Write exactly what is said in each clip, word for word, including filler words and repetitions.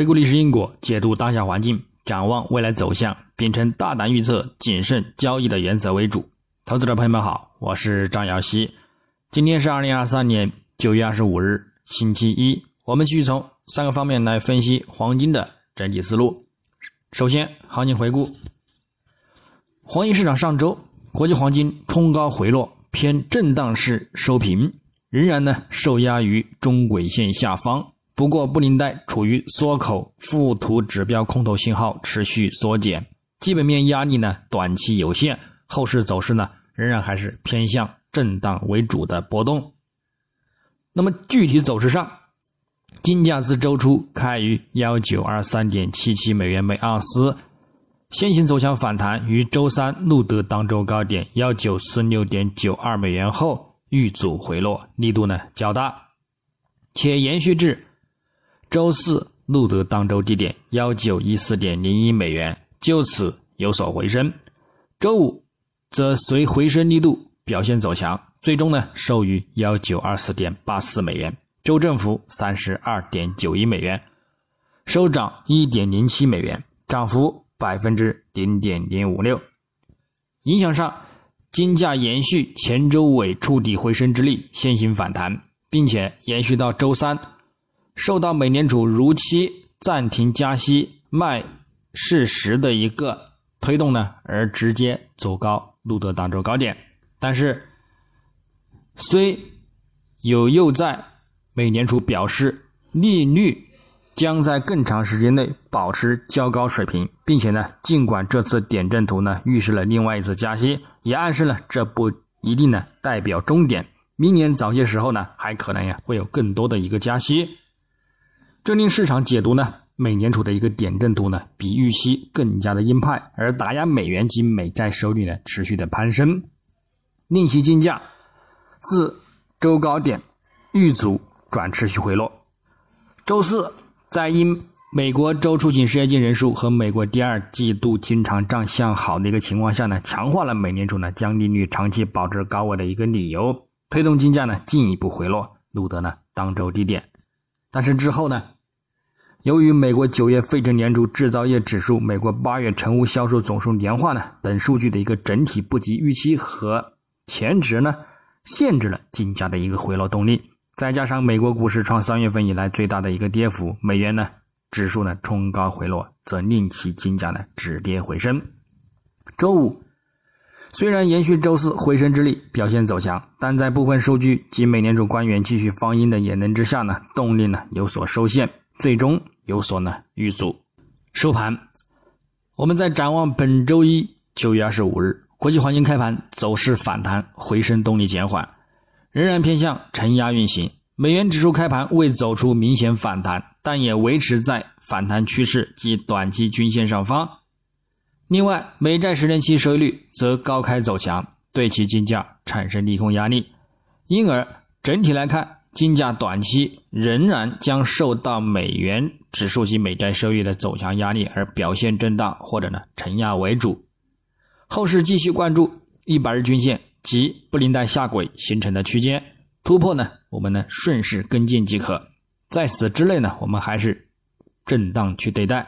回顾历史因果，解读当下环境，展望未来走向，秉承大胆预测、谨慎交易的原则为主。投资者朋友们好，我是张瑶希。今天是二零二三年九月二十五日，星期一。我们继续从三个方面来分析黄金的整体思路。首先，行情回顾。黄金市场上周国际黄金冲高回落，偏震荡式收平，仍然呢受压于中轨线下方，不过布林带处于缩口，附图指标空头信号持续缩减，基本面压力呢短期有限，后市走势呢仍然还是偏向震荡为主的波动。那么具体走势上，金价自周初开于 一九二三点七七 美元每盎司，先行走强反弹，于周三录得当周高点 一九四六点九二 美元后遇阻回落，力度呢较大，且延续至周四录得当周低点 一九一四点零一 美元，就此有所回升。周五则随回升力度表现走强，最终呢收于 一九二四点八四 美元，周振幅 三十二点九一 美元，收涨 一点零七 美元，涨幅百分之零点零五六。 影响上，金价延续前周尾触底回升之力，先行反弹，并且延续到周三，受到美联储如期暂停加息卖事实的一个推动呢，而直接走高，录得当周高点。但是虽有又在美联储表示利率将在更长时间内保持较高水平，并且呢，尽管这次点阵图呢预示了另外一次加息，也暗示了这不一定呢代表终点，明年早些时候呢还可能呀会有更多的一个加息。这令市场解读呢美联储的一个点阵图呢比预期更加的鹰派，而打压美元及美债收益率呢持续的攀升，令其金价自周高点遇阻转持续回落。周四在因美国周初请失业金人数和美国第二季度经常账向好的一个情况下呢，强化了美联储呢将利率长期保持高位的一个理由，推动金价呢进一步回落，录得呢当周低点。但是之后呢，由于美国九月费城联储制造业指数、美国八月成屋销售总数年化呢等数据的一个整体不及预期和前值呢，限制了金价的一个回落动力。再加上美国股市创三月份以来最大的一个跌幅，美元呢指数呢冲高回落，则令其金价呢止跌回升。周五虽然延续周四回升之力表现走强，但在部分数据及美联储官员继续放鹰的言论之下呢，动力呢有所收限，最终有所呢遇阻收盘。我们在展望本周一九月二十五日，国际黄金开盘走势反弹，回升动力减缓，仍然偏向承压运行。美元指数开盘未走出明显反弹，但也维持在反弹趋势及短期均线上方。另外，美债十年期收益率则高开走强，对其金价产生利空压力，因而整体来看，金价短期仍然将受到美元指数及美债收益率的走强压力而表现震荡或者呢承压为主。后市继续关注一百日均线及布林带下轨形成的区间，突破呢我们呢顺势跟进即可，在此之内呢我们还是震荡去对待。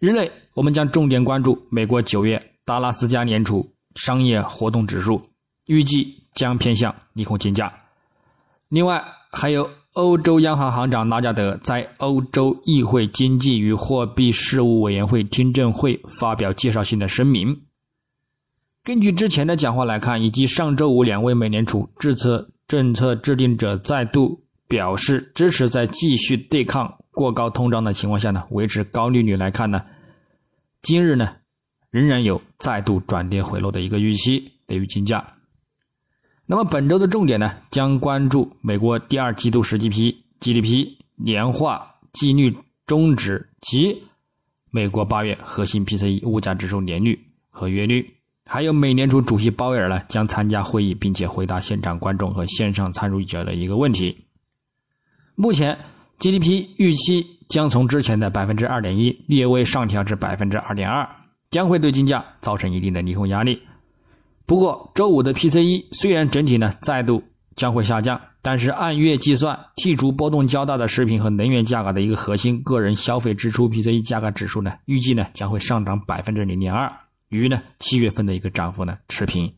日内我们将重点关注美国九月达拉斯加联储商业活动指数，预计将偏向利空金价。另外还有欧洲央行行长拉加德在欧洲议会经济与货币事务委员会听证会发表介绍性的声明，根据之前的讲话来看，以及上周五两位美联储政策制定者再度表示支持，在继续对抗过高通胀的情况下呢，维持高利率来看呢，今日呢仍然有再度转跌回落的一个预期对于金价。那么本周的重点呢，将关注美国第二季度实际 G D P 年化季率终值及美国八月核心 P C E 物价指数年率和月率。还有美联储主席鲍威尔呢将参加会议，并且回答现场观众和线上参与者的一个问题。目前 G D P 预期将从之前的 百分之二点一 略微上调至 百分之二点二， 将会对金价造成一定的利空压力。不过周五的 P C E 虽然整体呢再度将会下降，但是按月计算，剔除波动较大的食品和能源价格的一个核心个人消费支出 P C E 价格指数呢，预计呢将会上涨 百分之零点二， 与呢七月份的一个涨幅呢持平。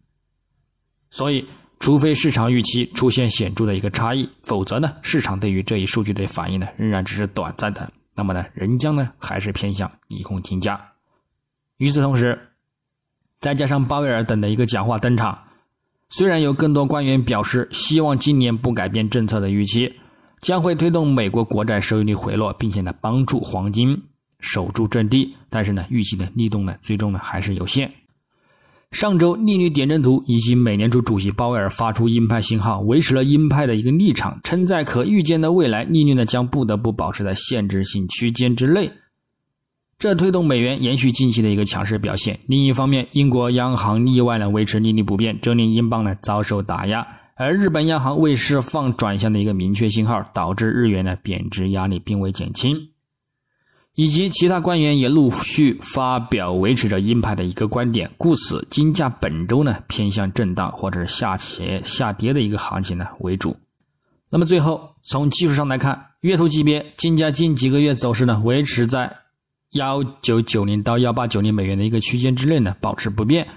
所以除非市场预期出现显著的一个差异，否则呢市场对于这一数据的反应呢仍然只是短暂的，那么呢仍将呢还是偏向利空竞价。与此同时，再加上鲍威尔等的一个讲话登场，虽然有更多官员表示希望今年不改变政策的预期，将会推动美国国债收益率回落，并且呢帮助黄金守住阵地，但是呢预计的力度呢最终呢还是有限。上周利率点阵图以及美联储主席鲍威尔发出鹰派信号，维持了鹰派的一个立场，称在可预见的未来，利率呢将不得不保持在限制性区间之内，这推动美元延续近期的一个强势表现。另一方面，英国央行例外呢维持利率不变，这令英镑呢遭受打压，而日本央行未释放转向的一个明确信号，导致日元呢贬值压力并未减轻。以及其他官员也陆续发表维持着鹰派的一个观点，故此金价本周呢偏向震荡或者是下跌下跌的一个行情呢为主。那么最后从技术上来看，月图级别金价近几个月走势呢维持在一九九零到一八九零美元的一个区间之内呢保持不变，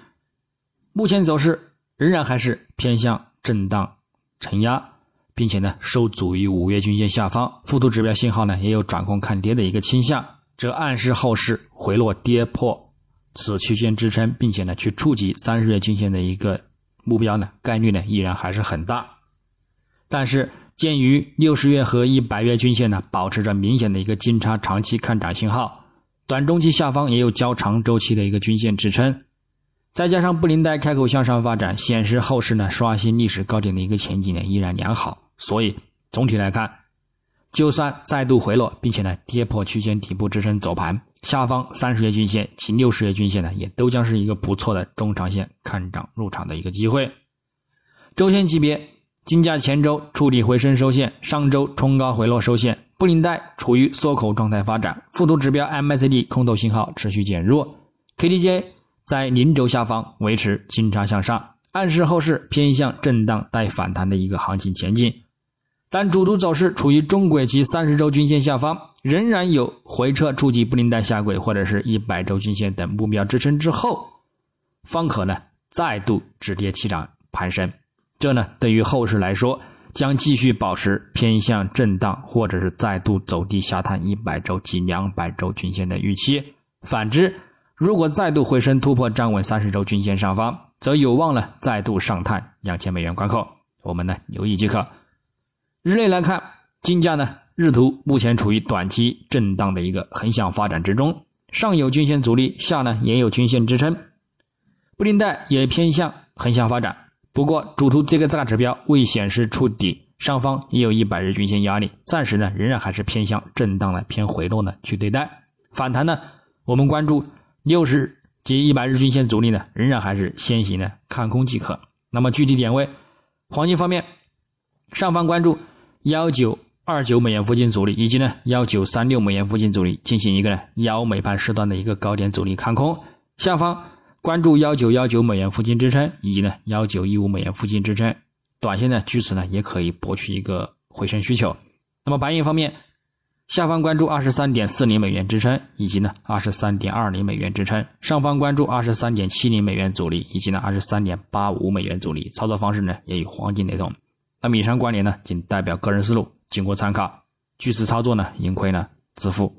目前走势仍然还是偏向震荡承压，并且呢受阻于五月均线下方，附图指标信号呢也有转空看跌的一个倾向，这暗示后市回落跌破此区间支撑，并且呢去触及三十月均线的一个目标呢概率呢依然还是很大。但是鉴于六十月和一百月均线呢保持着明显的一个金叉长期看涨信号，短中期下方也有较长周期的一个均线支撑，再加上布林带开口向上发展，显示后市呢刷新历史高点的一个前景呢依然良好。所以总体来看，就算再度回落，并且呢跌破区间底部支撑走盘，下方三十月均线及六十月均线呢也都将是一个不错的中长线看涨入场的一个机会。周线级别，金价前周处理回升收线，上周冲高回落收线，布林带处于缩口状态发展，附图指标 M A C D 空头信号持续减弱， K D J 在零轴下方维持金叉向上，暗示后市偏向震荡带反弹的一个行情前进。但主图走势处于中轨及三十周均线下方，仍然有回撤触及布林带下轨或者是一百周均线等目标支撑之后，方可呢再度止跌起涨盘升，这呢对于后市来说将继续保持偏向震荡或者是再度走低下探一百周及两百周均线的预期。反之，如果再度回升突破站稳三十周均线上方，则有望呢再度上探两千美元关口，我们呢留意即可。日内来看，金价呢日图目前处于短期震荡的一个横向发展之中，上有均线阻力，下呢也有均线支撑，布林带也偏向横向发展，不过主图这个大指标未显示触底，上方也有一百日均线压力，暂时呢仍然还是偏向震荡的偏回落呢去对待。反弹呢，我们关注六十及一百日均线阻力呢仍然还是先行呢看空即可。那么具体点位，黄金方面，上方关注一九二九美元附近阻力以及呢一九三六美元附近阻力，进行一个呢一美盘时段的一个高点阻力看空，下方关注一九一九美元附近支撑以及呢一九一五美元附近支撑，短线呢据此呢也可以博取一个回升需求。那么白银方面，下方关注 二十三点四零 美元支撑以及呢 二十三点二零 美元支撑，上方关注 二十三点七零 美元阻力以及呢 二十三点八五 美元阻力，操作方式呢也与黄金雷同。那么以上观点呢仅代表个人思路，仅供参考，据此操作呢盈亏呢自负。